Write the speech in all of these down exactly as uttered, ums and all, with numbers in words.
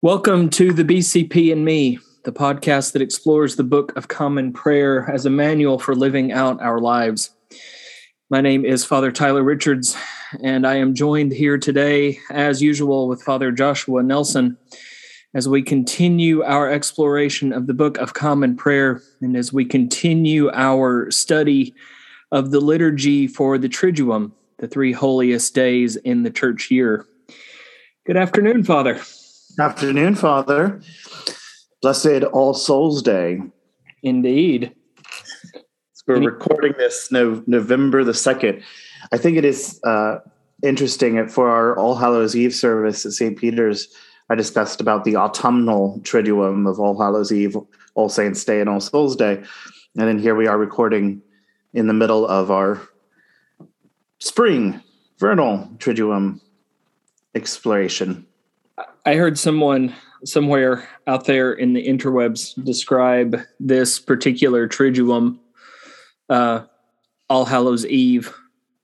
Welcome to the B C P and Me, the podcast that explores the Book of Common Prayer as a manual for living out our lives. My name is Father Tyler Richards, and I am joined here today, as usual, with Father Joshua Nelson, as we continue our exploration of the Book of Common Prayer, and as we continue our study of the liturgy for the Triduum, the three holiest days in the church year. Good afternoon, Father. Afternoon, Father. Blessed All Souls Day. Indeed. So we're recording this no, November the second. I think it is uh, interesting for our All Hallows Eve service at Saint Peter's. I discussed about the autumnal Triduum of All Hallows Eve, All Saints Day, and All Souls Day, and then here we are recording in the middle of our spring vernal Triduum exploration. I heard someone somewhere out there in the interwebs describe this particular Triduum, uh, All Hallows Eve,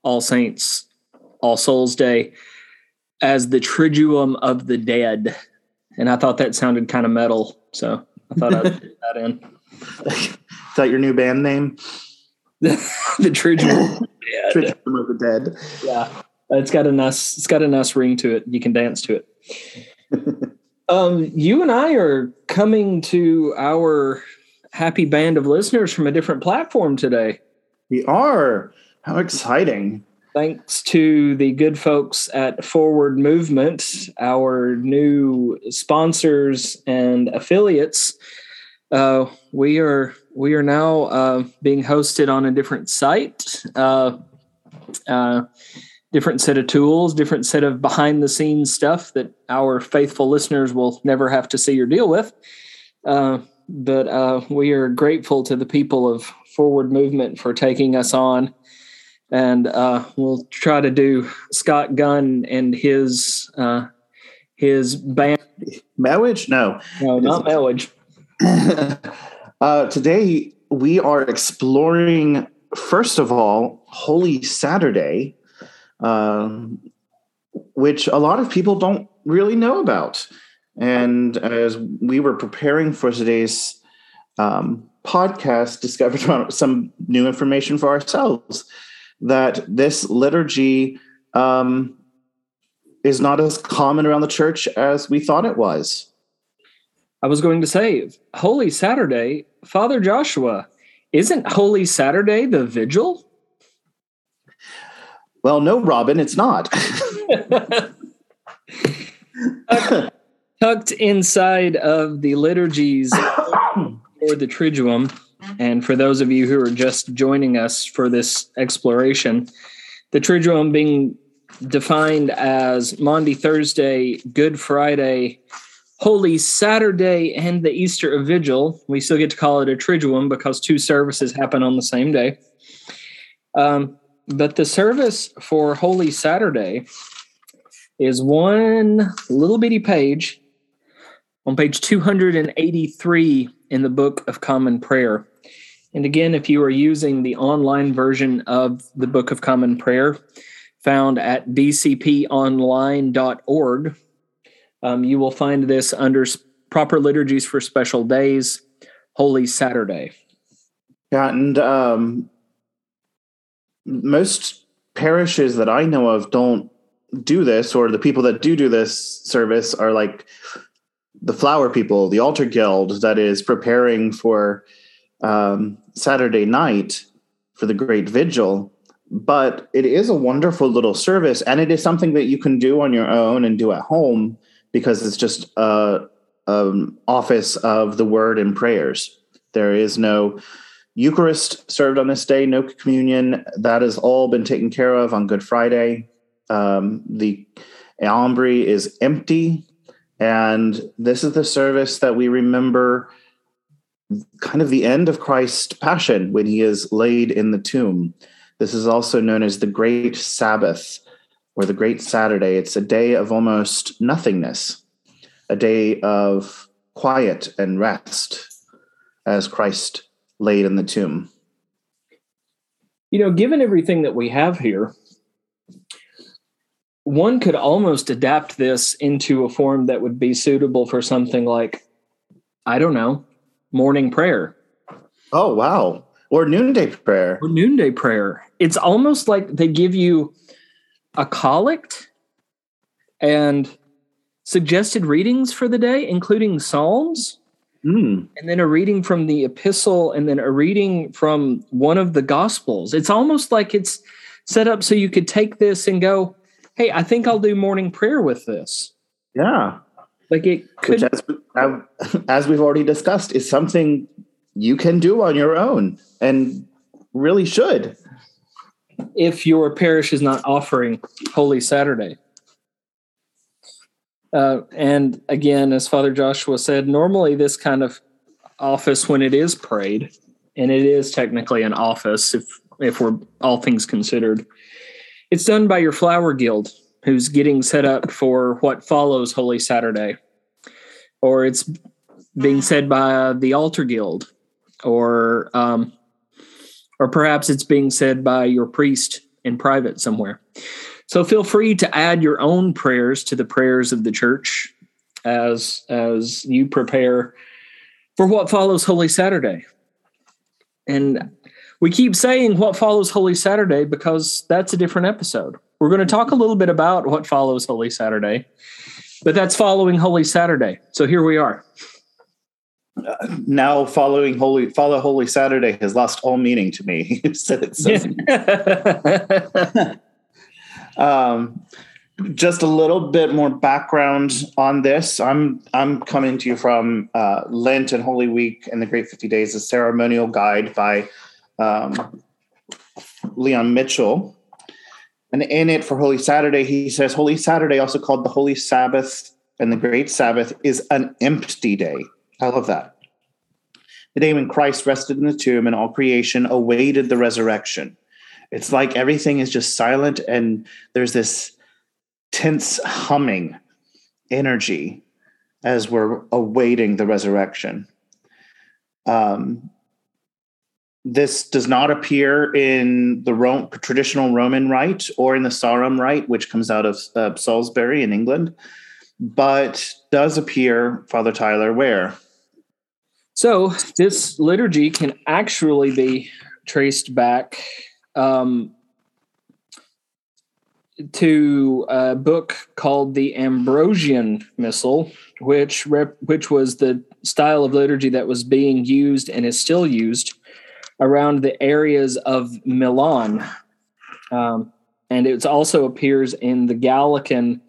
All Saints, All Souls Day, as the Triduum of the Dead. And I thought that sounded kind of metal, so I thought I'd put that in. Is that your new band name? The Triduum of the Dead. Triduum of the Dead. Yeah. It's got a nice, it's got a nice ring to it. You can dance to it. um, you and I are coming to our happy band of listeners from a different platform today. We are. How exciting. Thanks to the good folks at Forward Movement, our new sponsors and affiliates. Uh, we are we are now uh, being hosted on a different site. Uh, uh, Different set of tools, different set of behind-the-scenes stuff that our faithful listeners will never have to see or deal with. Uh, but uh, we are grateful to the people of Forward Movement for taking us on. And uh, we'll try to do Scott Gunn and his uh, his band. Mowage? No. No, not Mowage. uh, today, we are exploring, first of all, Holy Saturday, Um, which a lot of people don't really know about. And as we were preparing for today's um, podcast, discovered some new information for ourselves, that this liturgy um, is not as common around the church as we thought it was. I was going to say, Holy Saturday, Father Joshua, isn't Holy Saturday the vigil? Well, no, Robin, it's not. Tucked inside of the liturgies for the Triduum, and for those of you who are just joining us for this exploration, the Triduum being defined as Maundy Thursday, Good Friday, Holy Saturday, and the Easter of Vigil. We still get to call it a Triduum because two services happen on the same day. Um. But the service for Holy Saturday is one little bitty page on page two hundred eighty-three in the Book of Common Prayer. And again, if you are using the online version of the Book of Common Prayer, found at b c p online dot org, um, you will find this under Proper Liturgies for Special Days, Holy Saturday. Yeah, and... Um... most parishes that I know of don't do this, or the people that do do this service are like the flower people, the altar guild that is preparing for um, Saturday night for the Great Vigil. But it is a wonderful little service, and it is something that you can do on your own and do at home because it's just a um, office of the word and prayers. There is no Eucharist served on this day, no communion. That has all been taken care of on Good Friday. Um, the almsbury is empty, and this is the service that we remember kind of the end of Christ's passion when he is laid in the tomb. This is also known as the Great Sabbath or the Great Saturday. It's a day of almost nothingness, a day of quiet and rest as Christ laid in the tomb. You know, given everything that we have here, one could almost adapt this into a form that would be suitable for something like, I don't know, morning prayer. Oh, wow. Or noonday prayer. Or noonday prayer. It's almost like they give you a collect and suggested readings for the day, including Psalms, mm. and then a reading from the epistle, and then a reading from one of the Gospels. It's almost like it's set up so you could take this and go, hey, I think I'll do morning prayer with this. Yeah. Like it could. Which, as, as we've already discussed, is something you can do on your own and really should. If your parish is not offering Holy Saturday. Uh, and again, as Father Joshua said, normally this kind of office, when it is prayed, and it is technically an office if, if we're all things considered, it's done by your flower guild, who's getting set up for what follows Holy Saturday. Or it's being said by the altar guild. Or um, or perhaps it's being said by your priest in private somewhere. So feel free to add your own prayers to the prayers of the church as, as you prepare for what follows Holy Saturday. And we keep saying what follows Holy Saturday because that's a different episode. We're going to talk a little bit about what follows Holy Saturday, but that's following Holy Saturday. So here we are. Uh, now following Holy, follow Holy Saturday has lost all meaning to me. so, so. um, just a little bit more background on this. I'm I'm coming to you from uh, Lent and Holy Week and the Great fifty Days, a ceremonial guide by um, Leon Mitchell. And in it for Holy Saturday, he says, Holy Saturday, also called the Holy Sabbath and the Great Sabbath, is an empty day. I love that. The day when Christ rested in the tomb and all creation awaited the resurrection. It's like everything is just silent and there's this tense humming energy as we're awaiting the resurrection. Um, this does not appear in the Rome, traditional Roman rite or in the Sarum rite, which comes out of uh, Salisbury in England, but does appear, Father Tyler, where? So this liturgy can actually be traced back um, to a book called the Ambrosian Missal, which rep- which was the style of liturgy that was being used and is still used around the areas of Milan. Um, and it also appears in the Gallican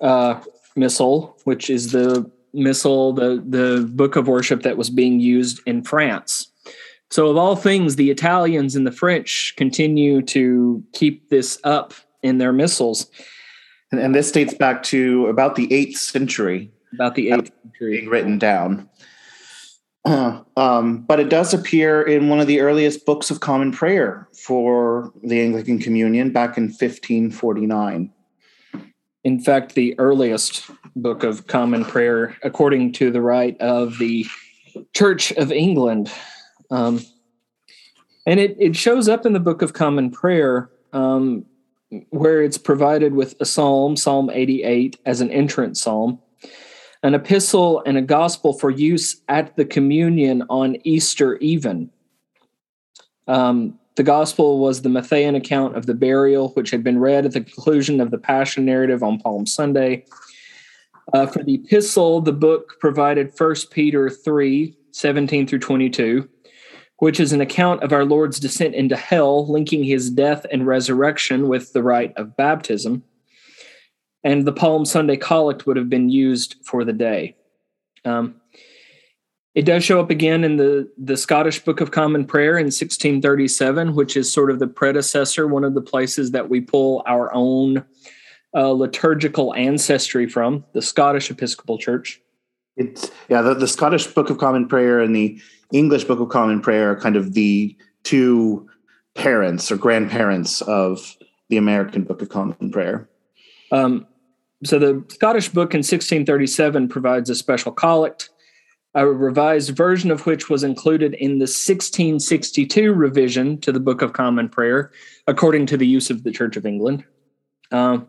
uh, Missal, which is the Missal, the, the book of worship that was being used in France. So of all things, the Italians and the French continue to keep this up in their missals. And, and this dates back to about the eighth century. About the eighth century. Being written down. Um, but it does appear in one of the earliest books of common prayer for the Anglican Communion back in fifteen forty-nine. In fact, the earliest book of common prayer, according to the rite of the Church of England. Um, and it, it shows up in the Book of Common Prayer um, where it's provided with a psalm, Psalm eighty-eight, as an entrance psalm, an epistle and a gospel for use at the communion on Easter even. Um, the gospel was the Matthean account of the burial, which had been read at the conclusion of the Passion narrative on Palm Sunday. Uh, for the epistle, the book provided First Peter three, seventeen through twenty-two, which is an account of our Lord's descent into hell, linking his death and resurrection with the rite of baptism. And the Palm Sunday collect would have been used for the day. Um, it does show up again in the, the Scottish Book of Common Prayer in sixteen thirty-seven, which is sort of the predecessor, one of the places that we pull our own uh, liturgical ancestry from, the Scottish Episcopal Church. It's, yeah, the, the Scottish Book of Common Prayer and the English Book of Common Prayer are kind of the two parents or grandparents of the American Book of Common Prayer. Um, So the Scottish book in sixteen thirty-seven provides a special collect, a revised version of which was included in the sixteen sixty-two revision to the Book of Common Prayer, according to the use of the Church of England. Um,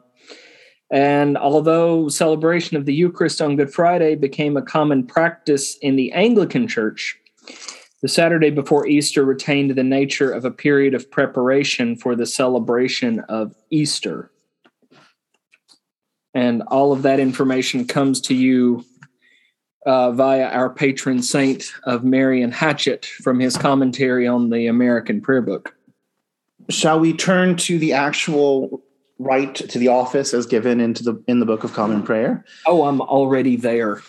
And although celebration of the Eucharist on Good Friday became a common practice in the Anglican Church, the Saturday before Easter retained the nature of a period of preparation for the celebration of Easter. And all of that information comes to you uh, via our patron saint of Marian Hatchet from his commentary on the American Prayer Book. Shall we turn to the actual rite to the office as given into the in the Book of Common Prayer? Oh, I'm already there.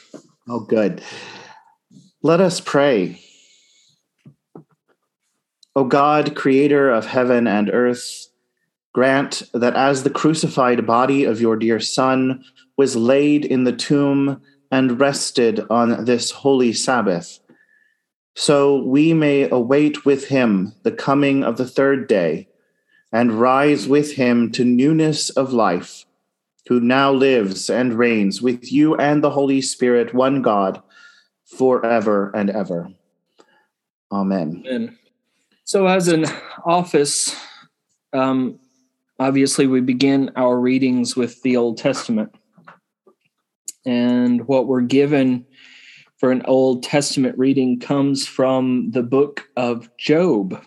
Oh, good. Let us pray. O God, creator of heaven and earth, grant that as the crucified body of your dear Son was laid in the tomb and rested on this holy Sabbath, so we may await with him the coming of the third day and rise with him to newness of life, who now lives and reigns with you and the Holy Spirit, one God, forever and ever. Amen. Amen. So as an office, um, obviously we begin our readings with the Old Testament. And what we're given for an Old Testament reading comes from the book of Job.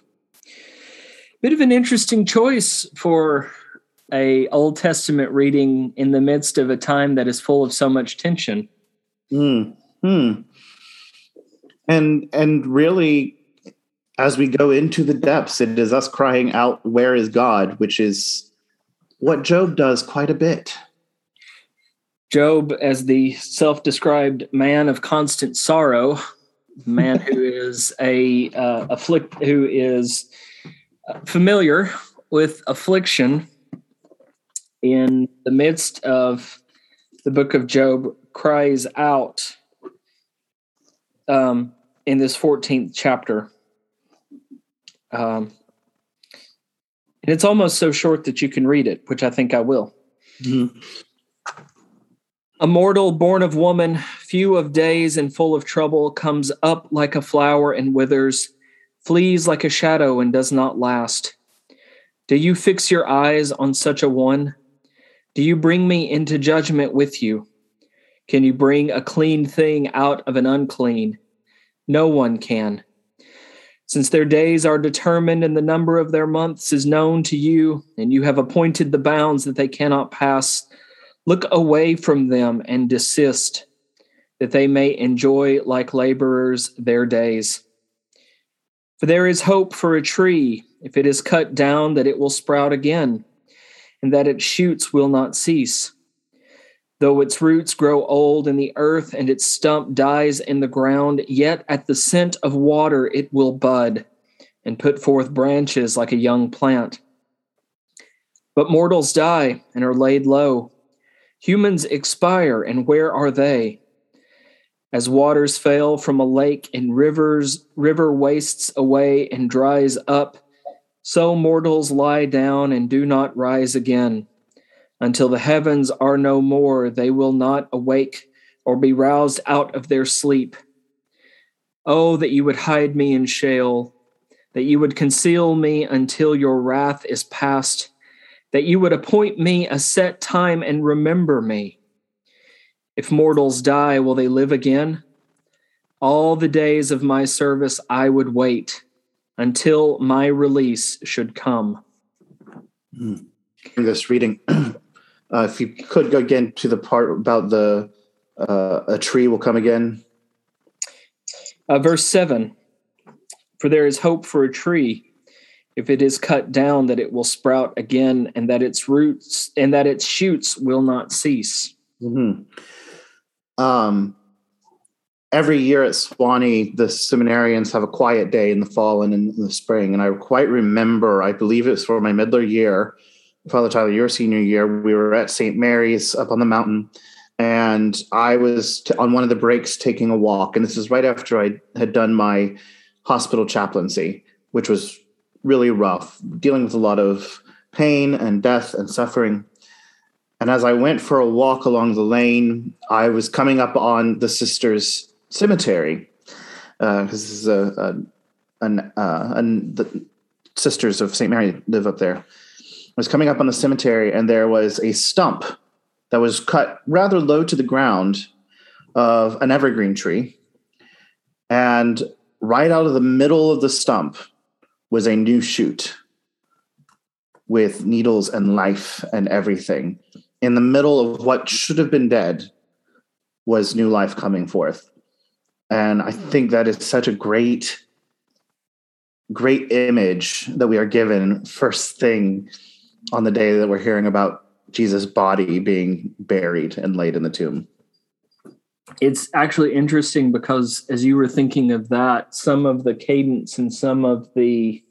Bit of an interesting choice for a Old Testament reading in the midst of a time that is full of so much tension. Mm, mm. And and really, as we go into the depths, it is us crying out, "Where is God?" which is what Job does quite a bit. Job, as the self-described man of constant sorrow, man who is a uh, afflict, who is familiar with affliction, in the midst of the book of Job, cries out um, in this fourteenth chapter. Um, and it's almost so short that you can read it, which I think I will. Mm-hmm. A mortal born of woman, few of days and full of trouble, comes up like a flower and withers, flees like a shadow and does not last. Do you fix your eyes on such a one? Do you bring me into judgment with you? Can you bring a clean thing out of an unclean? No one can. Since their days are determined and the number of their months is known to you, and you have appointed the bounds that they cannot pass, look away from them and desist, that they may enjoy like laborers their days. For there is hope for a tree, if it is cut down, that it will sprout again, and that its shoots will not cease. Though its roots grow old in the earth and its stump dies in the ground, yet at the scent of water it will bud and put forth branches like a young plant. But mortals die and are laid low. Humans expire, and where are they? As waters fail from a lake and rivers, river wastes away and dries up, so mortals lie down and do not rise again. Until the heavens are no more, they will not awake or be roused out of their sleep. Oh, that you would hide me in Sheol, that you would conceal me until your wrath is past, that you would appoint me a set time and remember me. If mortals die, will they live again? All the days of my service I would wait until my release should come. Mm. This reading, uh, if you could go again to the part about the uh, a tree will come again. Uh, verse seven, for there is hope for a tree, if it is cut down, that it will sprout again, and that its roots and that its shoots will not cease. Mm-hmm. Um, every year at Swanee, the seminarians have a quiet day in the fall and in the spring. And I quite remember, I believe it was for my middler year, Father Tyler, your senior year, we were at Saint Mary's up on the mountain. And I was t- on one of the breaks taking a walk. And this is right after I had done my hospital chaplaincy, which was really rough, dealing with a lot of pain and death and suffering. And as I went for a walk along the lane, I was coming up on the sisters' cemetery, because uh, this is a, a, an, uh, an, the sisters of Saint Mary live up there. I was coming up on the cemetery, and there was a stump that was cut rather low to the ground of an evergreen tree. And right out of the middle of the stump was a new shoot with needles and life and everything. In the middle of what should have been dead was new life coming forth. And I think that is such a great, great image that we are given first thing on the day that we're hearing about Jesus' body being buried and laid in the tomb. It's actually interesting because as you were thinking of that, some of the cadence and some of the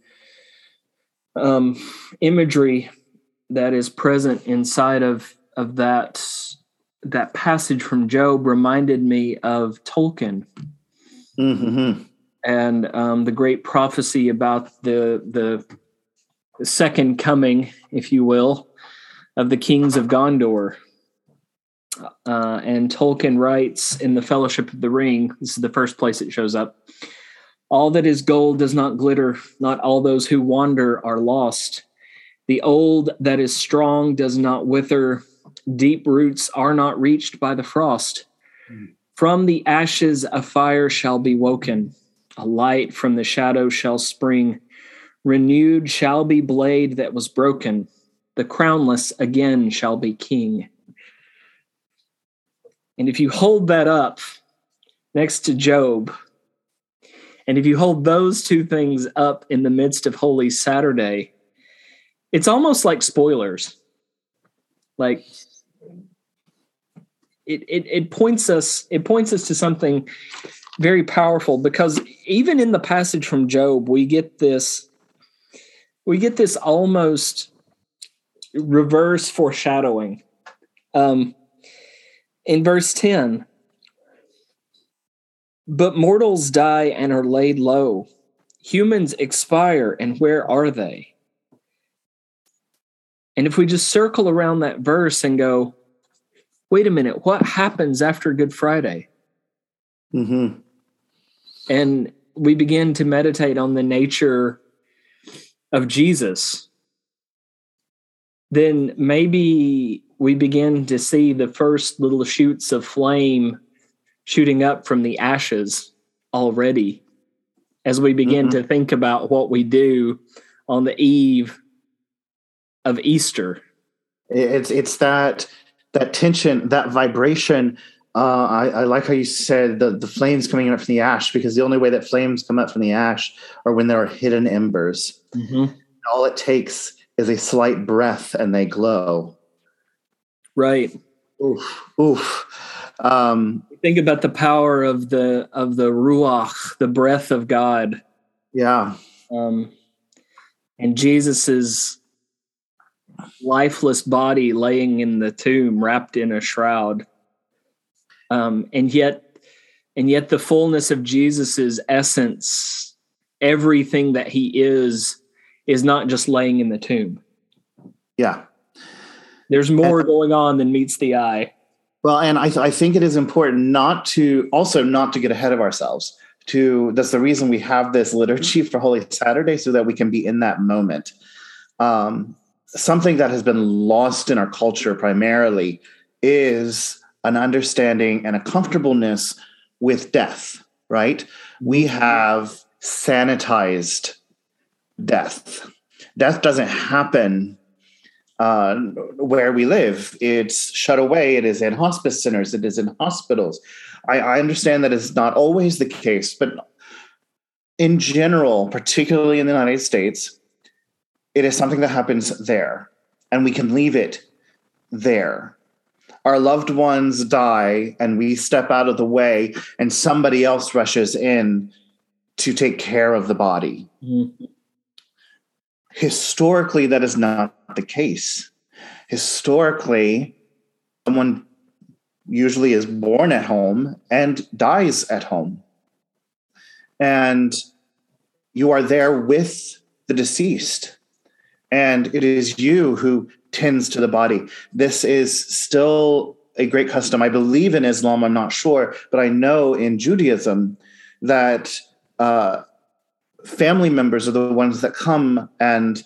um, imagery that is present inside of, of that, that passage from Job reminded me of Tolkien. Mm-hmm. And um, the great prophecy about the the second coming, if you will, of the kings of Gondor. Uh, and Tolkien writes in the Fellowship of the Ring, this is the first place it shows up, all that is gold does not glitter, not all those who wander are lost. The old that is strong does not wither, deep roots are not reached by the frost. From the ashes a fire shall be woken. A light from the shadow shall spring. Renewed shall be blade that was broken. The crownless again shall be king. And if you hold that up next to Job, and if you hold those two things up in the midst of Holy Saturday, it's almost like spoilers. Like it, it, it points us, it points us to something very powerful, because even in the passage from Job, we get this, we get this almost reverse foreshadowing. Um, in verse ten, but mortals die and are laid low. Humans expire, and where are they? And if we just circle around that verse and go, wait a minute, what happens after Good Friday? Mm-hmm. And we begin to meditate on the nature of Jesus, then maybe we begin to see the first little shoots of flame shooting up from the ashes already as we begin mm-hmm. to think about what we do on the eve of Easter. It's it's that that tension, that vibration. Uh, I, I like how you said the, the flames coming up from the ash, because the only way that flames come up from the ash are when there are hidden embers. Mm-hmm. All it takes is a slight breath and they glow. Right. Oof. Oof. Um, Think about the power of the of the ruach, the breath of God. Yeah. Um, and Jesus's lifeless body laying in the tomb, wrapped in a shroud. Um, and yet, and yet the fullness of Jesus's essence, everything that he is, is not just laying in the tomb. Yeah. There's more and, going on than meets the eye. Well, and I, th- I think it is important not to also not to get ahead of ourselves to, that's the reason we have this liturgy for Holy Saturday, so that we can be in that moment. Um, something that has been lost in our culture primarily is an understanding and a comfortableness with death, right? We have sanitized death. Death doesn't happen uh, where we live. It's shut away. It is in hospice centers. It is in hospitals. I, I understand that it's not always the case, but in general, particularly in the United States, it is something that happens there, and we can leave it there. Our loved ones die and we step out of the way and somebody else rushes in to take care of the body. Mm-hmm. Historically, that is not the case. Historically, someone usually is born at home and dies at home. And you are there with the deceased. And it is you who tends to the body. This is still a great custom. I believe in Islam, I'm not sure, but I know in Judaism that uh, family members are the ones that come and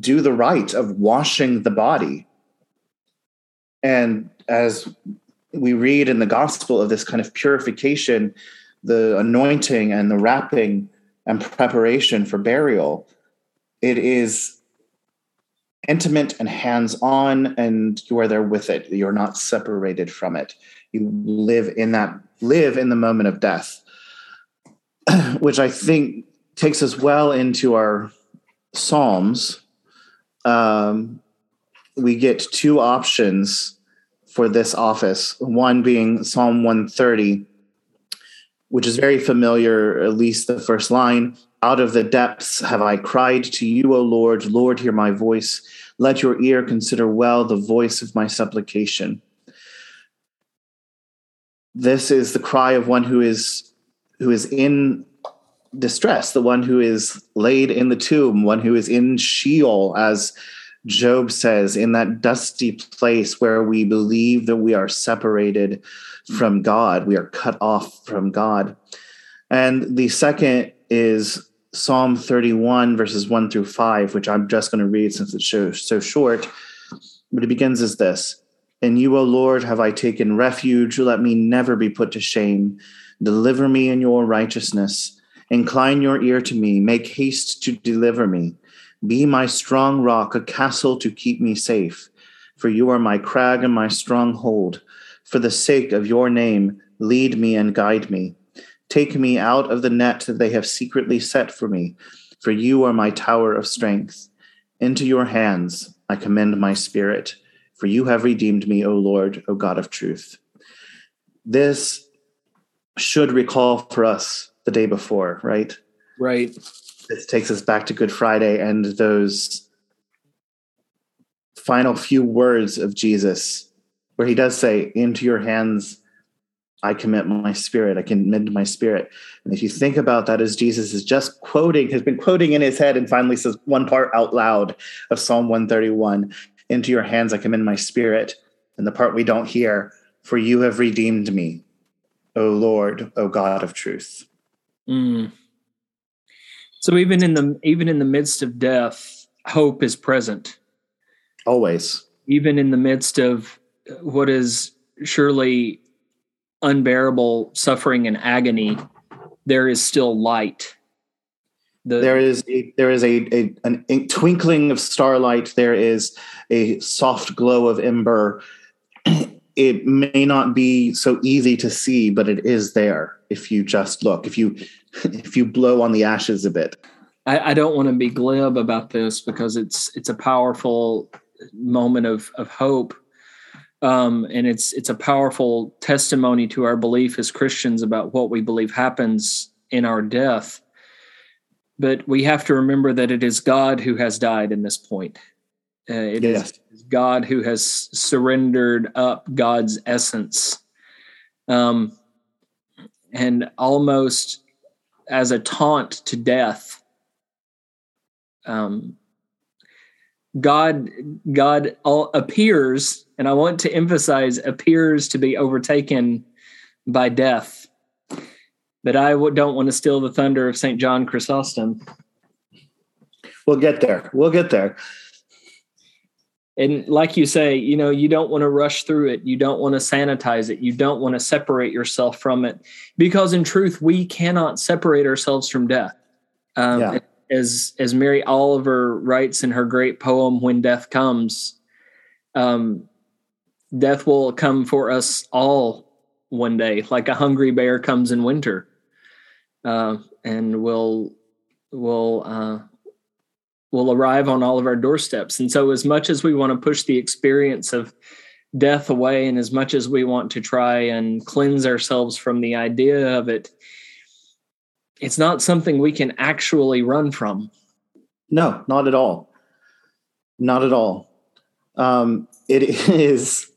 do the rite of washing the body. And as we read in the gospel of this kind of purification, the anointing and the wrapping and preparation for burial, it is intimate and hands-on, and you are there with it. You're not separated from it. You live in that, live in the moment of death, which I think takes us well into our Psalms. Um, we get two options for this office, one being Psalm one thirty, which is very familiar, at least the first line. Out of the depths have I cried to you, O Lord. Lord, hear my voice. Let your ear consider well the voice of my supplication. This is the cry of one who is, who is in distress, the one who is laid in the tomb, one who is in Sheol, as Job says, in that dusty place where we believe that we are separated from God. We are cut off from God. And the second is Psalm thirty-one, verses one through five, which I'm just going to read since it's so, so short. But it begins as this. In you, O Lord, have I taken refuge. Let me never be put to shame. Deliver me in your righteousness. Incline your ear to me. Make haste to deliver me. Be my strong rock, a castle to keep me safe. For you are my crag and my stronghold. For the sake of your name, lead me and guide me. Take me out of the net that they have secretly set for me, for you are my tower of strength. Into your hands I commend my spirit, for you have redeemed me, O Lord, O God of truth. This should recall for us the day before, right? Right. This takes us back to Good Friday and those final few words of Jesus, where he does say, into your hands I commit my spirit. I commend my spirit. And if you think about that, as Jesus is just quoting, has been quoting in his head and finally says one part out loud of Psalm one thirty-one, into your hands I commend my spirit. And the part we don't hear, for you have redeemed me, O Lord, O God of truth. Mm. So even in the, even in the midst of death, hope is present. Always. Even in the midst of what is surely unbearable suffering and agony, there is still light. The, there is a, there is a, a an twinkling of starlight. There is a soft glow of ember. It may not be so easy to see, but it is there if you just look. If you if you blow on the ashes a bit. I, I don't want to be glib about this because it's it's a powerful moment of of hope. Um, and it's it's a powerful testimony to our belief as Christians about what we believe happens in our death. But we have to remember that it is God who has died in this point. Uh, it yes. is God who has surrendered up God's essence. Um, and almost as a taunt to death, um, God, God all appears, and I want to emphasize, appears to be overtaken by death. But I don't want to steal the thunder of Saint John Chrysostom. We'll get there. We'll get there. And like you say, you know, you don't want to rush through it. You don't want to sanitize it. You don't want to separate yourself from it. Because in truth, we cannot separate ourselves from death. Um, yeah. As as Mary Oliver writes in her great poem, When Death Comes, um, death will come for us all one day, like a hungry bear comes in winter. Uh, and we'll, we'll, uh, we'll arrive on all of our doorsteps. And so as much as we want to push the experience of death away, and as much as we want to try and cleanse ourselves from the idea of it, it's not something we can actually run from. No, not at all. Not at all. Um, it is,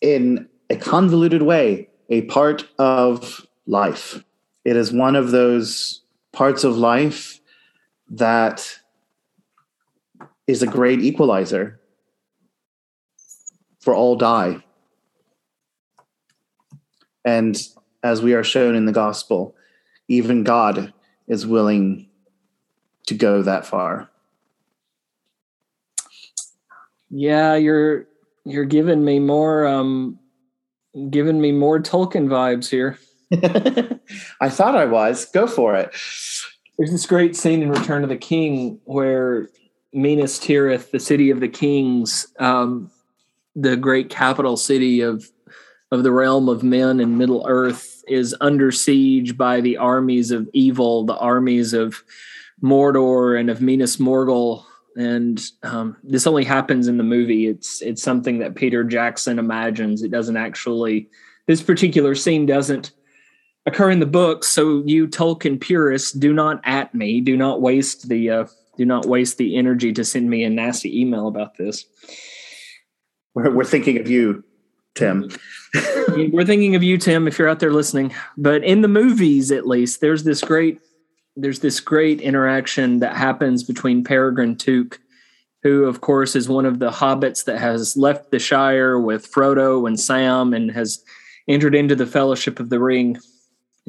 in a convoluted way, a part of life. It is one of those parts of life that is a great equalizer, for all die. And as we are shown in the gospel, even God is willing to go that far. Yeah, you're you're giving me more, um, giving me more Tolkien vibes here. I thought I was. Go for it. There's this great scene in Return of the King where Minas Tirith, the city of the kings, um, the great capital city of of the realm of men and Middle Earth, is under siege by the armies of evil, the armies of Mordor and of Minas Morgul. And um, this only happens in the movie. It's it's something that Peter Jackson imagines. It doesn't actually, this particular scene doesn't occur in the book, so you Tolkien purists, do not at me. Do not waste the uh, do not waste the energy to send me a nasty email about this. We're, we're thinking of you, Tim. We're thinking of you, Tim, if you're out there listening. But in the movies, at least, there's this great there's this great interaction that happens between Peregrine Took, who, of course, is one of the hobbits that has left the Shire with Frodo and Sam and has entered into the Fellowship of the Ring.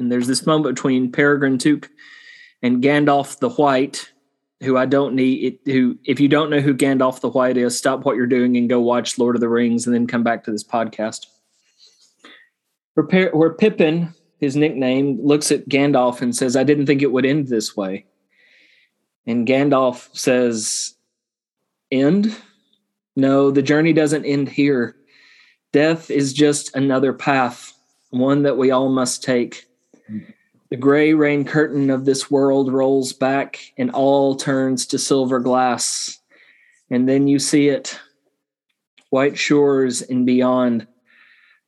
And there's this moment between Peregrine Took and Gandalf the White, who I don't need, who, if you don't know who Gandalf the White is, stop what you're doing and go watch Lord of the Rings and then come back to this podcast. Where, where Pippin, his nickname, looks at Gandalf and says, "I didn't think it would end this way." And Gandalf says, "End? No, the journey doesn't end here. Death is just another path, one that we all must take. The gray rain curtain of this world rolls back and all turns to silver glass. And then you see it, white shores and beyond,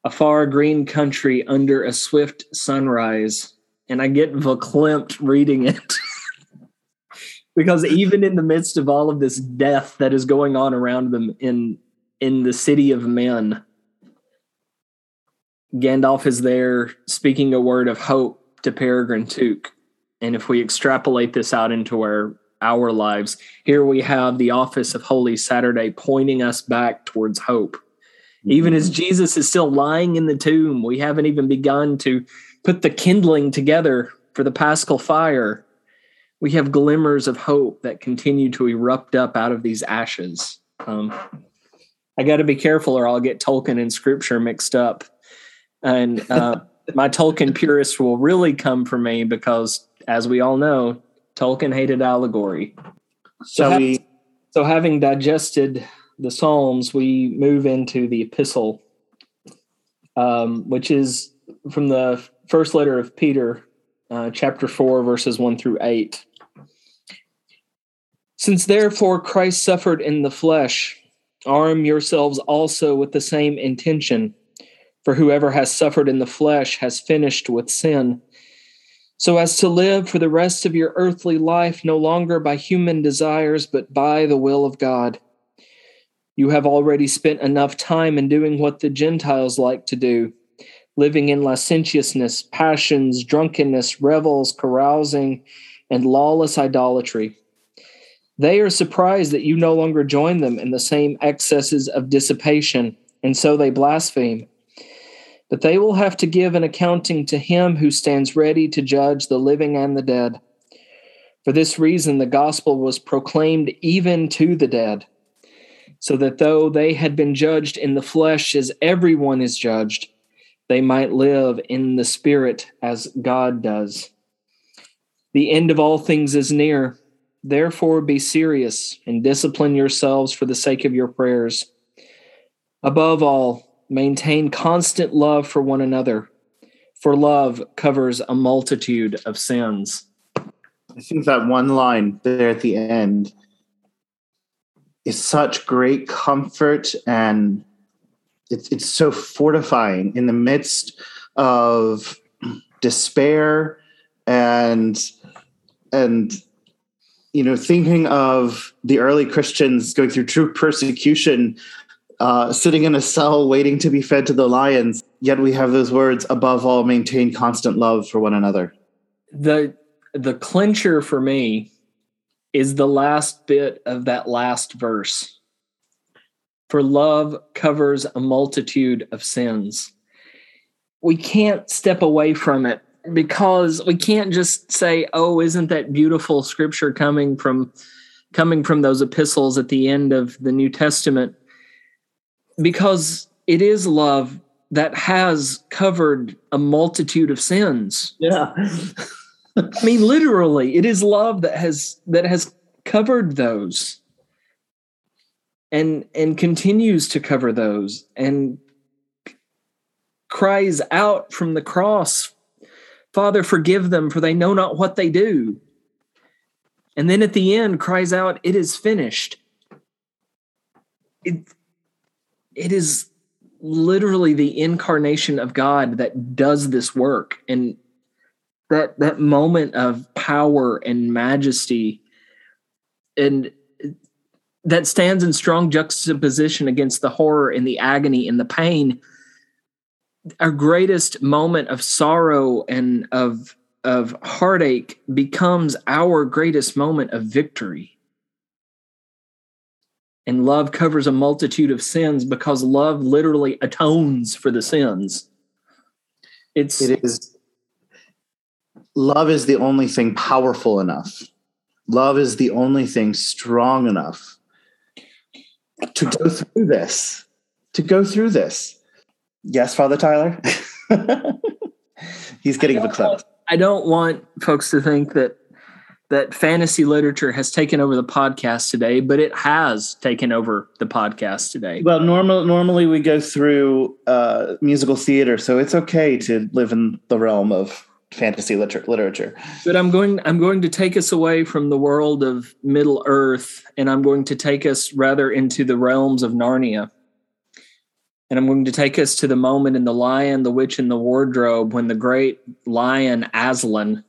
a far green country under a swift sunrise." And I get verklempt reading it because even in the midst of all of this death that is going on around them in, in the city of men, Gandalf is there speaking a word of hope to Peregrine Took. And if we extrapolate this out into our, our lives, here we have the office of Holy Saturday pointing us back towards hope. Mm-hmm. Even as Jesus is still lying in the tomb, we haven't even begun to put the kindling together for the Paschal fire. We have glimmers of hope that continue to erupt up out of these ashes. Um, I got to be careful or I'll get Tolkien and scripture mixed up. And uh, my Tolkien purists will really come for me because, as we all know, Tolkien hated allegory. So, so, we, ha- so having digested the Psalms, we move into the epistle, um, which is from the first letter of Peter, uh, chapter four, verses one through eight. "Since therefore Christ suffered in the flesh, arm yourselves also with the same intention. For whoever has suffered in the flesh has finished with sin, so as to live for the rest of your earthly life no longer by human desires, but by the will of God. You have already spent enough time in doing what the Gentiles like to do, living in licentiousness, passions, drunkenness, revels, carousing, and lawless idolatry. They are surprised that you no longer join them in the same excesses of dissipation, and so they blaspheme. But they will have to give an accounting to him who stands ready to judge the living and the dead. For this reason, the gospel was proclaimed even to the dead, so that though they had been judged in the flesh as everyone is judged, they might live in the spirit as God does. The end of all things is near. Therefore, be serious and discipline yourselves for the sake of your prayers. Above all, maintain constant love for one another, for love covers a multitude of sins." I think that one line there at the end is such great comfort, and it's, it's so fortifying in the midst of despair and, and you know, thinking of the early Christians going through true persecution, Uh, sitting in a cell waiting to be fed to the lions, yet we have those words, "above all, maintain constant love for one another." The the clincher for me is the last bit of that last verse. "For love covers a multitude of sins." We can't step away from it because we can't just say, "Oh, isn't that beautiful scripture coming from coming from those epistles at the end of the New Testament?" because it is love that has covered a multitude of sins. Yeah. I mean, literally, it is love that has that has covered those and and continues to cover those and cries out from the cross, Father, forgive them, for they know not what they do. And then at the end cries out, it is finished. It, it is literally the incarnation of God that does this work. And that that moment of power and majesty, and that stands in strong juxtaposition against the horror and the agony and the pain. Our greatest moment of sorrow and of of heartache becomes our greatest moment of victory. And love covers a multitude of sins because love literally atones for the sins. It's it is love is the only thing powerful enough. Love is the only thing strong enough to go through this. To go through this. Yes, Father Tyler. He's getting the clap. I don't want folks to think that that fantasy literature has taken over the podcast today, but it has taken over the podcast today. Well, normal, normally we go through uh, musical theater, so it's okay to live in the realm of fantasy liter- literature. But I'm going, I'm going to take us away from the world of Middle Earth, and I'm going to take us rather into the realms of Narnia. And I'm going to take us to the moment in The Lion, the Witch, and the Wardrobe when the great lion Aslan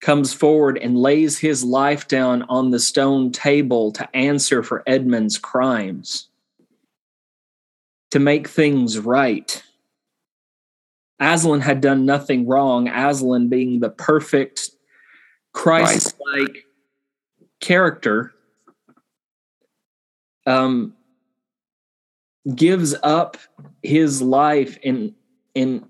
comes forward and lays his life down on the stone table to answer for Edmund's crimes, to make things right. Aslan had done nothing wrong, Aslan being the perfect Christ-like right. character, um, gives up his life in, in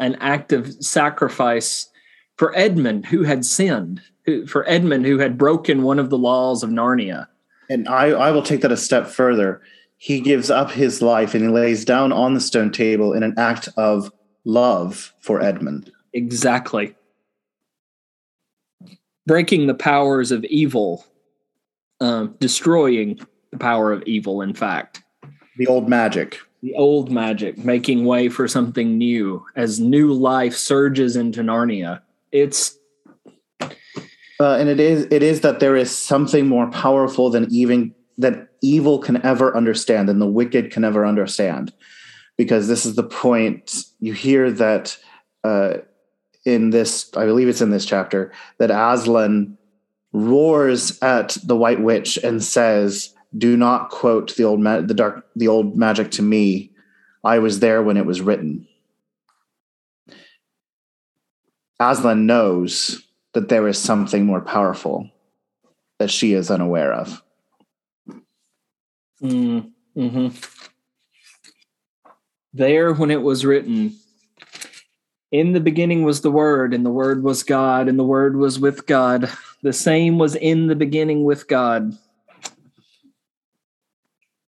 an act of sacrifice for Edmund, who had sinned, who, for Edmund, who had broken one of the laws of Narnia. And I, I will take that a step further. He gives up his life and he lays down on the stone table in an act of love for Edmund. Exactly. Breaking the powers of evil, uh, destroying the power of evil, in fact. The old magic. The old magic, making way for something new as new life surges into Narnia. It's uh, and it is it is that there is something more powerful than even that evil can ever understand, than the wicked can ever understand, because this is the point you hear that uh, in this, I believe it's in this chapter, that Aslan roars at the White Witch and says, "Do not quote the old ma- the dark the old magic to me. I was there when it was written." Aslan knows that there is something more powerful that she is unaware of. Mm, mm-hmm. There when it was written. In the beginning was the Word, and the Word was God, and the Word was with God. The same was in the beginning with God.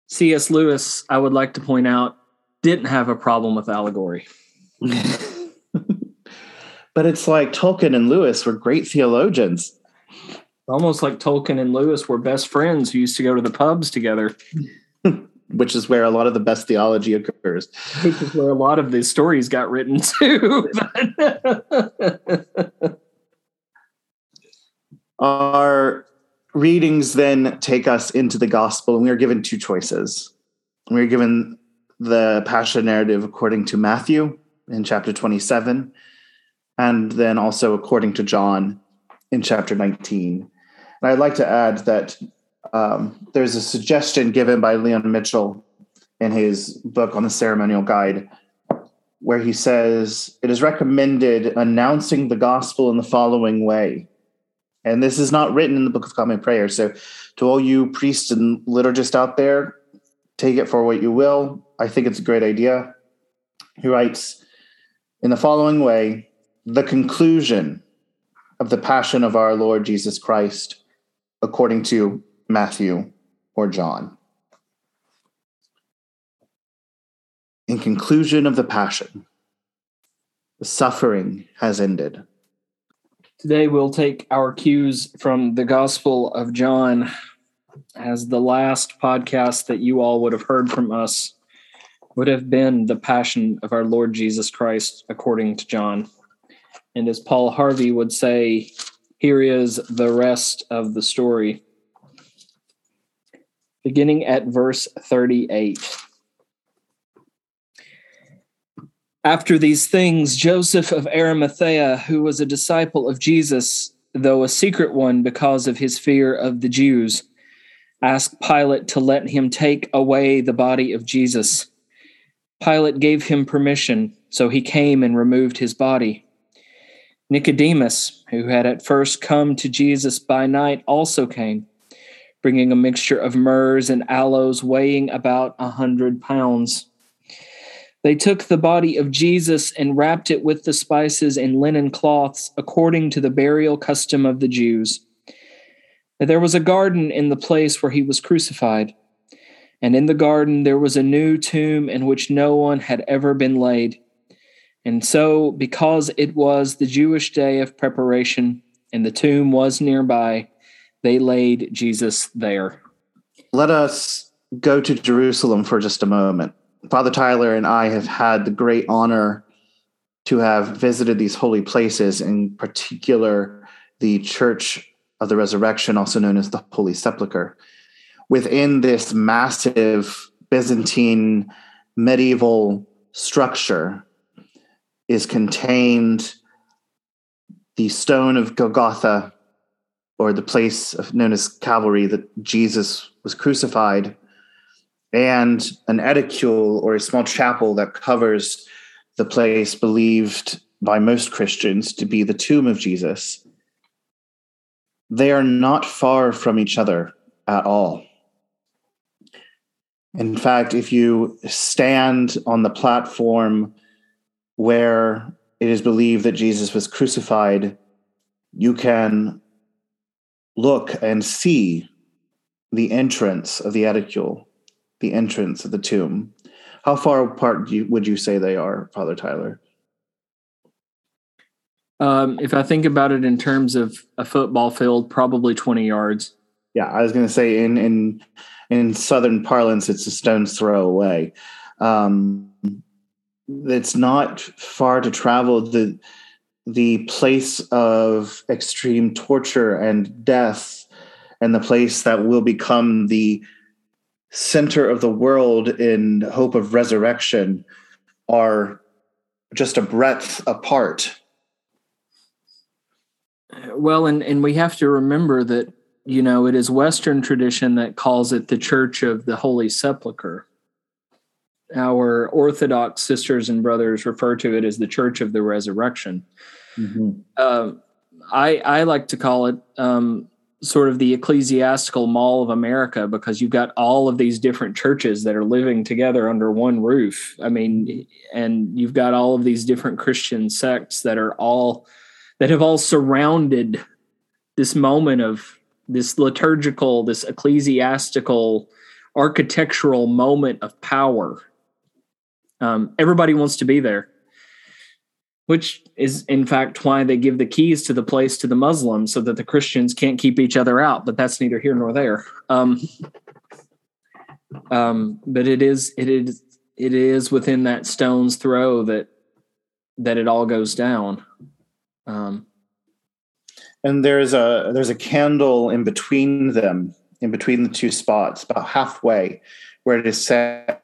C S Lewis, I would like to point out, didn't have a problem with allegory. But it's like Tolkien and Lewis were great theologians. Almost like Tolkien and Lewis were best friends who used to go to the pubs together. Which is where a lot of the best theology occurs. Which is where a lot of the stories got written too. Our readings then take us into the gospel, and we are given two choices. We are given the passion narrative according to Matthew in chapter twenty-seven, and then also according to John in chapter nineteen. And I'd like to add that um, there's a suggestion given by Leon Mitchell in his book on the ceremonial guide, where he says, it is recommended announcing the gospel in the following way. And this is not written in the Book of Common Prayer. So to all you priests and liturgists out there, take it for what you will. I think it's a great idea. He writes, in the following way, the conclusion of the passion of our Lord Jesus Christ, according to Matthew or John. and conclusion of the Passion. The suffering has ended. Today we'll take our cues from the Gospel of John, as the last podcast that you all would have heard from us would have been the Passion of our Lord Jesus Christ according to John. And as Paul Harvey would say, here is the rest of the story. Beginning at verse thirty-eight. After these things, Joseph of Arimathea, who was a disciple of Jesus, though a secret one because of his fear of the Jews, asked Pilate to let him take away the body of Jesus. Pilate gave him permission, so he came and removed his body. Nicodemus, who had at first come to Jesus by night, also came, bringing a mixture of myrrhs and aloes weighing about a hundred pounds. They took the body of Jesus and wrapped it with the spices and linen cloths according to the burial custom of the Jews. There was a garden in the place where he was crucified, and in the garden there was a new tomb in which no one had ever been laid. And so, because it was the Jewish day of preparation and the tomb was nearby, they laid Jesus there. Let us go to Jerusalem for just a moment. Father Tyler and I have had the great honor to have visited these holy places, in particular the Church of the Resurrection, also known as the Holy Sepulchre. Within this massive Byzantine medieval structure is contained the stone of Golgotha, or the place of, known as Calvary, that Jesus was crucified, and an edicule, or a small chapel that covers the place believed by most Christians to be the tomb of Jesus. They are not far from each other at all. In fact, if you stand on the platform where it is believed that Jesus was crucified, you can look and see the entrance of the edicule, the entrance of the tomb. How far apart do you, would you say they are, Father Tyler? Um, if I think about it in terms of a football field, probably twenty yards. Yeah, I was going to say in in in Southern parlance, it's a stone's throw away. Um, it's not far to travel. The the place of extreme torture and death, and the place that will become the center of the world in hope of resurrection, are just a breadth apart. Well, and, and we have to remember that, you know, it is Western tradition that calls it the Church of the Holy Sepulchre. Our Orthodox sisters and brothers refer to it as the Church of the Resurrection. Mm-hmm. Uh, I, I like to call it um, sort of the ecclesiastical Mall of America, because you've got all of these different churches that are living together under one roof. I mean, and you've got all of these different Christian sects that are all... that have all surrounded this moment of this liturgical, this ecclesiastical, architectural moment of power. Um, everybody wants to be there, which is, in fact, why they give the keys to the place to the Muslims, so that the Christians can't keep each other out. But that's neither here nor there. Um, um, but it is, it is, it is within that stone's throw that that it all goes down. Um, and there's a there's a candle in between them, in between the two spots, about halfway, where it is said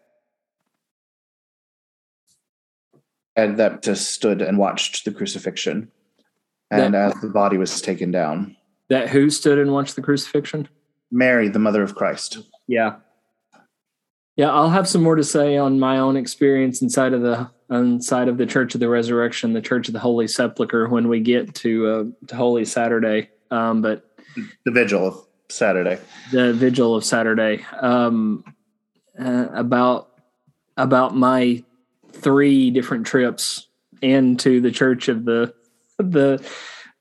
that just stood and watched the crucifixion, and that, as the body was taken down. That who stood and watched the crucifixion? Mary, the mother of Christ. Yeah. Yeah, I'll have some more to say on my own experience inside of the inside of the Church of the Resurrection, the Church of the Holy Sepulchre, when we get to, uh, to Holy Saturday. Um, but the vigil of Saturday, the vigil of Saturday, um, uh, about about my three different trips into the Church of the the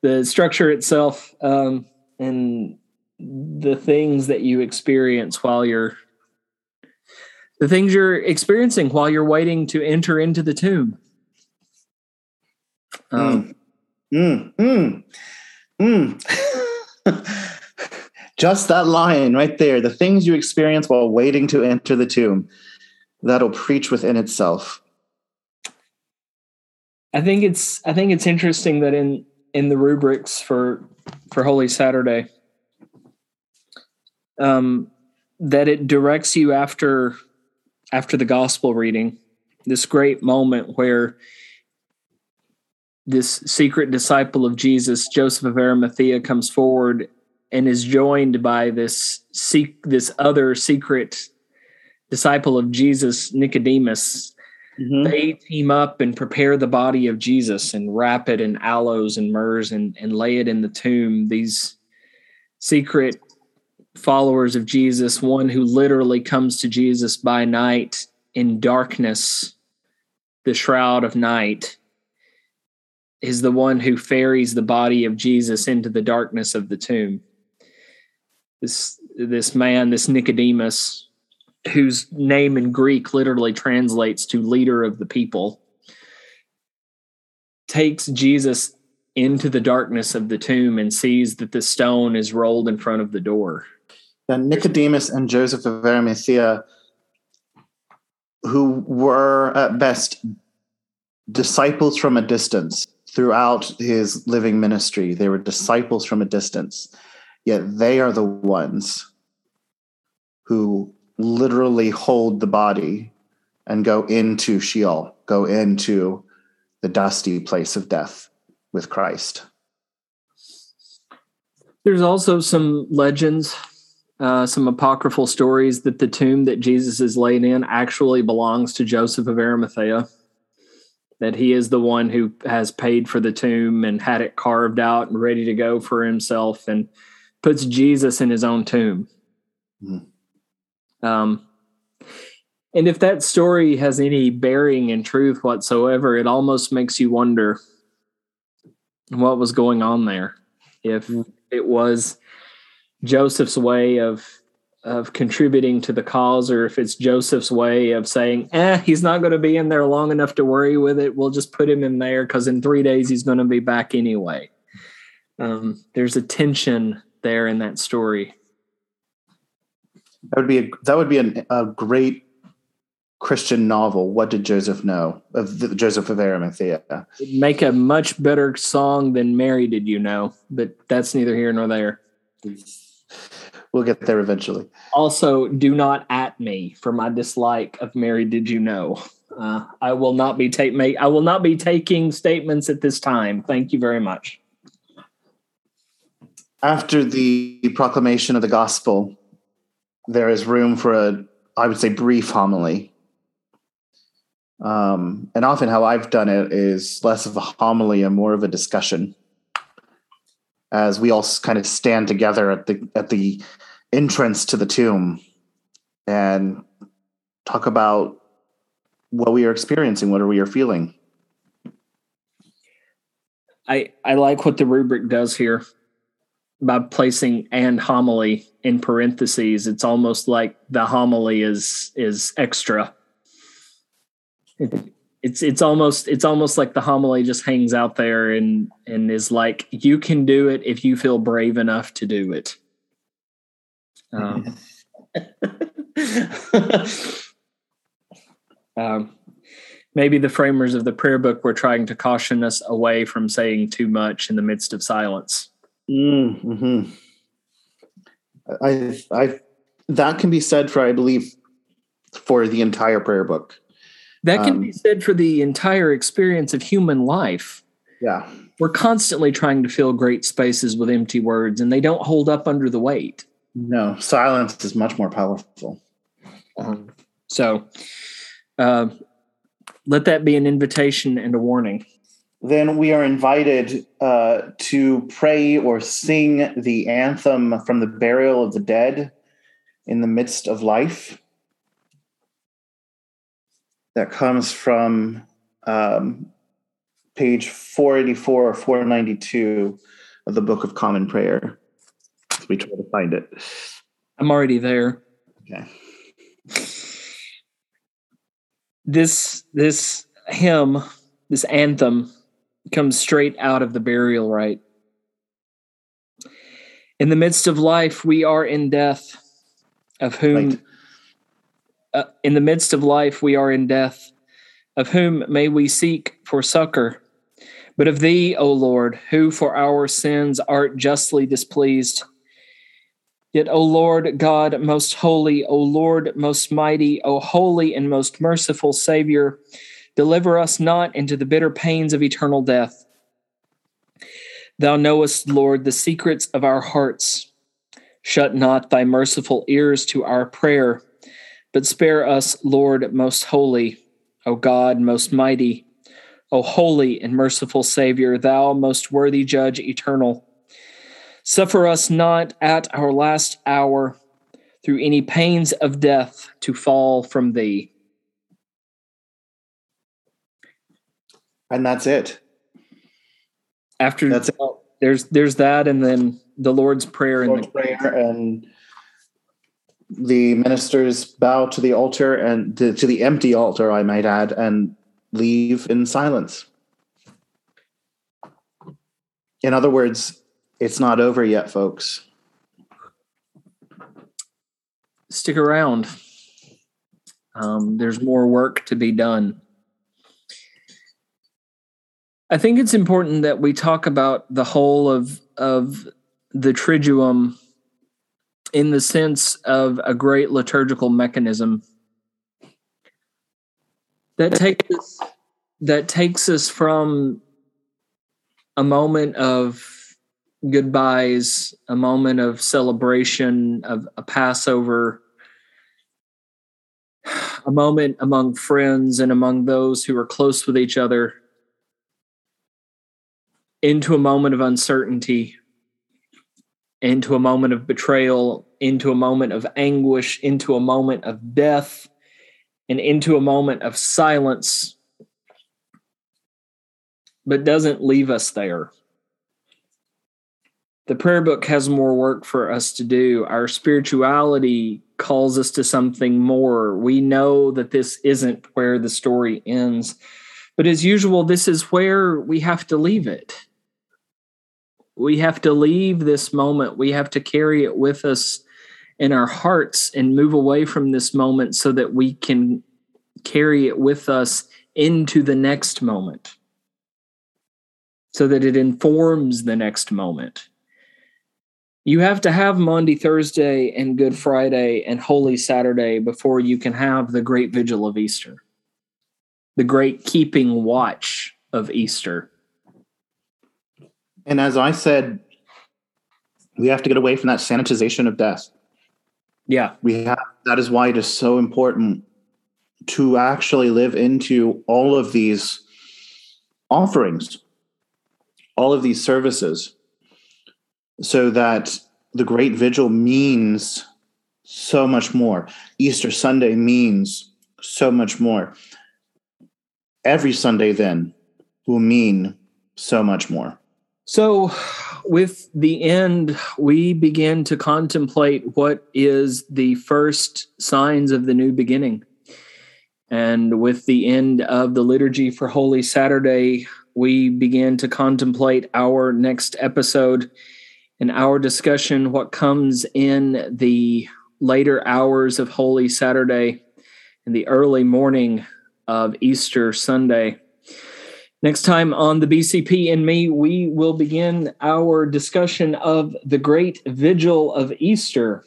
the structure itself, um, and the things that you experience while you're the things you're experiencing while you're waiting to enter into the tomb. Um, mm, mm, mm, mm. Just that line right there, the things you experience while waiting to enter the tomb, that'll preach within itself. I think it's I think it's interesting that in in the rubrics for for Holy Saturday, um, that it directs you after after the gospel reading, this great moment where this secret disciple of Jesus, Joseph of Arimathea, comes forward and is joined by this se- this other secret disciple of Jesus, Nicodemus. Mm-hmm. They team up and prepare the body of Jesus and wrap it in aloes and myrrhs and, and lay it in the tomb. These secret followers of Jesus, one who literally comes to Jesus by night in darkness, the shroud of night, is the one who ferries the body of Jesus into the darkness of the tomb. This, this man, this Nicodemus, whose name in Greek literally translates to leader of the people, takes Jesus into the darkness of the tomb and sees that the stone is rolled in front of the door. And Nicodemus and Joseph of Arimathea, who were at best disciples from a distance throughout his living ministry, they were disciples from a distance, yet they are the ones who literally hold the body and go into Sheol, go into the dusty place of death with Christ. There's also some legends, uh, some apocryphal stories that the tomb that Jesus is laid in actually belongs to Joseph of Arimathea, that he is the one who has paid for the tomb and had it carved out and ready to go for himself, and puts Jesus in his own tomb. Mm. Um, and if that story has any bearing in truth whatsoever, it almost makes you wonder what was going on there. If it was Joseph's way of, of contributing to the cause, or if it's Joseph's way of saying, eh, he's not going to be in there long enough to worry with it, we'll just put him in there because in three days he's going to be back anyway. Um, there's a tension there in that story. That would be a, that would be an, a great Christian novel. What did Joseph know of the, Joseph of Arimathea? It'd make a much better song than Mary Did You Know, but that's neither here nor there. We'll get there eventually. Also, do not at me for my dislike of Mary Did You Know. Uh, I will not be take make, I will not be taking statements at this time. Thank you very much. After the proclamation of the gospel, there is room for a, I would say, brief homily. Um, and often how I've done it is less of a homily and more of a discussion, as we all kind of stand together at the at the entrance to the tomb and talk about what we are experiencing, what we are feeling. I I like what the rubric does here. By placing "and homily" in parentheses, it's almost like the homily is is extra. It, it's it's almost it's almost like the homily just hangs out there and and is like, you can do it if you feel brave enough to do it. Um, um, maybe the framers of the prayer book were trying to caution us away from saying too much in the midst of silence. Mm-hmm. I, I, that can be said for, I believe, for the entire prayer book. That can um, be said for the entire experience of human life. Yeah. We're constantly trying to fill great spaces with empty words, and they don't hold up under the weight. No, silence is much more powerful. Um, so uh, let that be an invitation and a warning. Then we are invited uh, to pray or sing the anthem from the burial of the dead in the midst of life. That comes from um, page four eighty-four or four ninety-two of the Book of Common Prayer. We try to find it. I'm already there. Okay. This this hymn, this anthem, comes straight out of the burial rite. In the midst of life, we are in death, of whom... Right. Uh, in the midst of life, we are in death. Of whom may we seek for succor? But of thee, O Lord, who for our sins art justly displeased. Yet, O Lord God, most holy, O Lord, most mighty, O holy and most merciful Savior, deliver us not into the bitter pains of eternal death. Thou knowest, Lord, the secrets of our hearts. Shut not thy merciful ears to our prayer, but spare us, Lord, most holy, O God, most mighty, O holy and merciful Savior, thou most worthy Judge eternal. Suffer us not at our last hour through any pains of death to fall from thee. And that's it. After that's it. there's there's that, and then the Lord's Prayer, Lord's and the prayer and the ministers bow to the altar and to, to the empty altar, I might add, and leave in silence. In other words, it's not over yet, folks. Stick around. Um, there's more work to be done. I think it's important that we talk about the whole of, of the Triduum in the sense of a great liturgical mechanism that takes us, that takes us from a moment of goodbyes, a moment of celebration, of a Passover, a moment among friends and among those who are close with each other, into a moment of uncertainty, into a moment of betrayal, into a moment of anguish, into a moment of death, and into a moment of silence, but doesn't leave us there. The prayer book has more work for us to do. Our spirituality calls us to something more. We know that this isn't where the story ends. But as usual, this is where we have to leave it. We have to leave this moment. We have to carry it with us in our hearts and move away from this moment so that we can carry it with us into the next moment, so that it informs the next moment. You have to have Maundy Thursday and Good Friday and Holy Saturday before you can have the great vigil of Easter, the great keeping watch of Easter. And as I said, we have to get away from that sanitization of death. Yeah. We have. That is why it is so important to actually live into all of these offerings, all of these services, so that the Great Vigil means so much more. Easter Sunday means so much more. Every Sunday then will mean so much more. So with the end, we begin to contemplate what is the first signs of the new beginning. And with the end of the liturgy for Holy Saturday, we begin to contemplate our next episode. In our discussion, what comes in the later hours of Holy Saturday and the early morning of Easter Sunday. Next time on the B C P and Me, we will begin our discussion of the Great Vigil of Easter,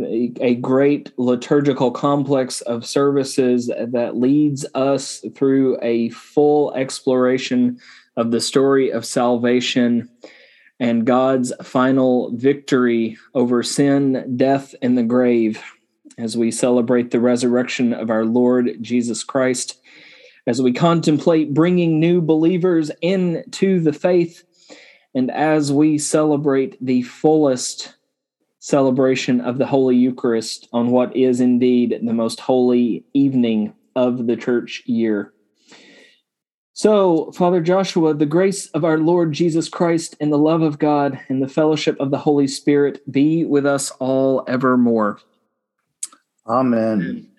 a great liturgical complex of services that leads us through a full exploration of the story of salvation and God's final victory over sin, death, and the grave, as we celebrate the resurrection of our Lord Jesus Christ, as we contemplate bringing new believers into the faith, and as we celebrate the fullest celebration of the Holy Eucharist on what is indeed the most holy evening of the church year. So, Father Joshua, the grace of our Lord Jesus Christ and the love of God and the fellowship of the Holy Spirit be with us all evermore. Amen.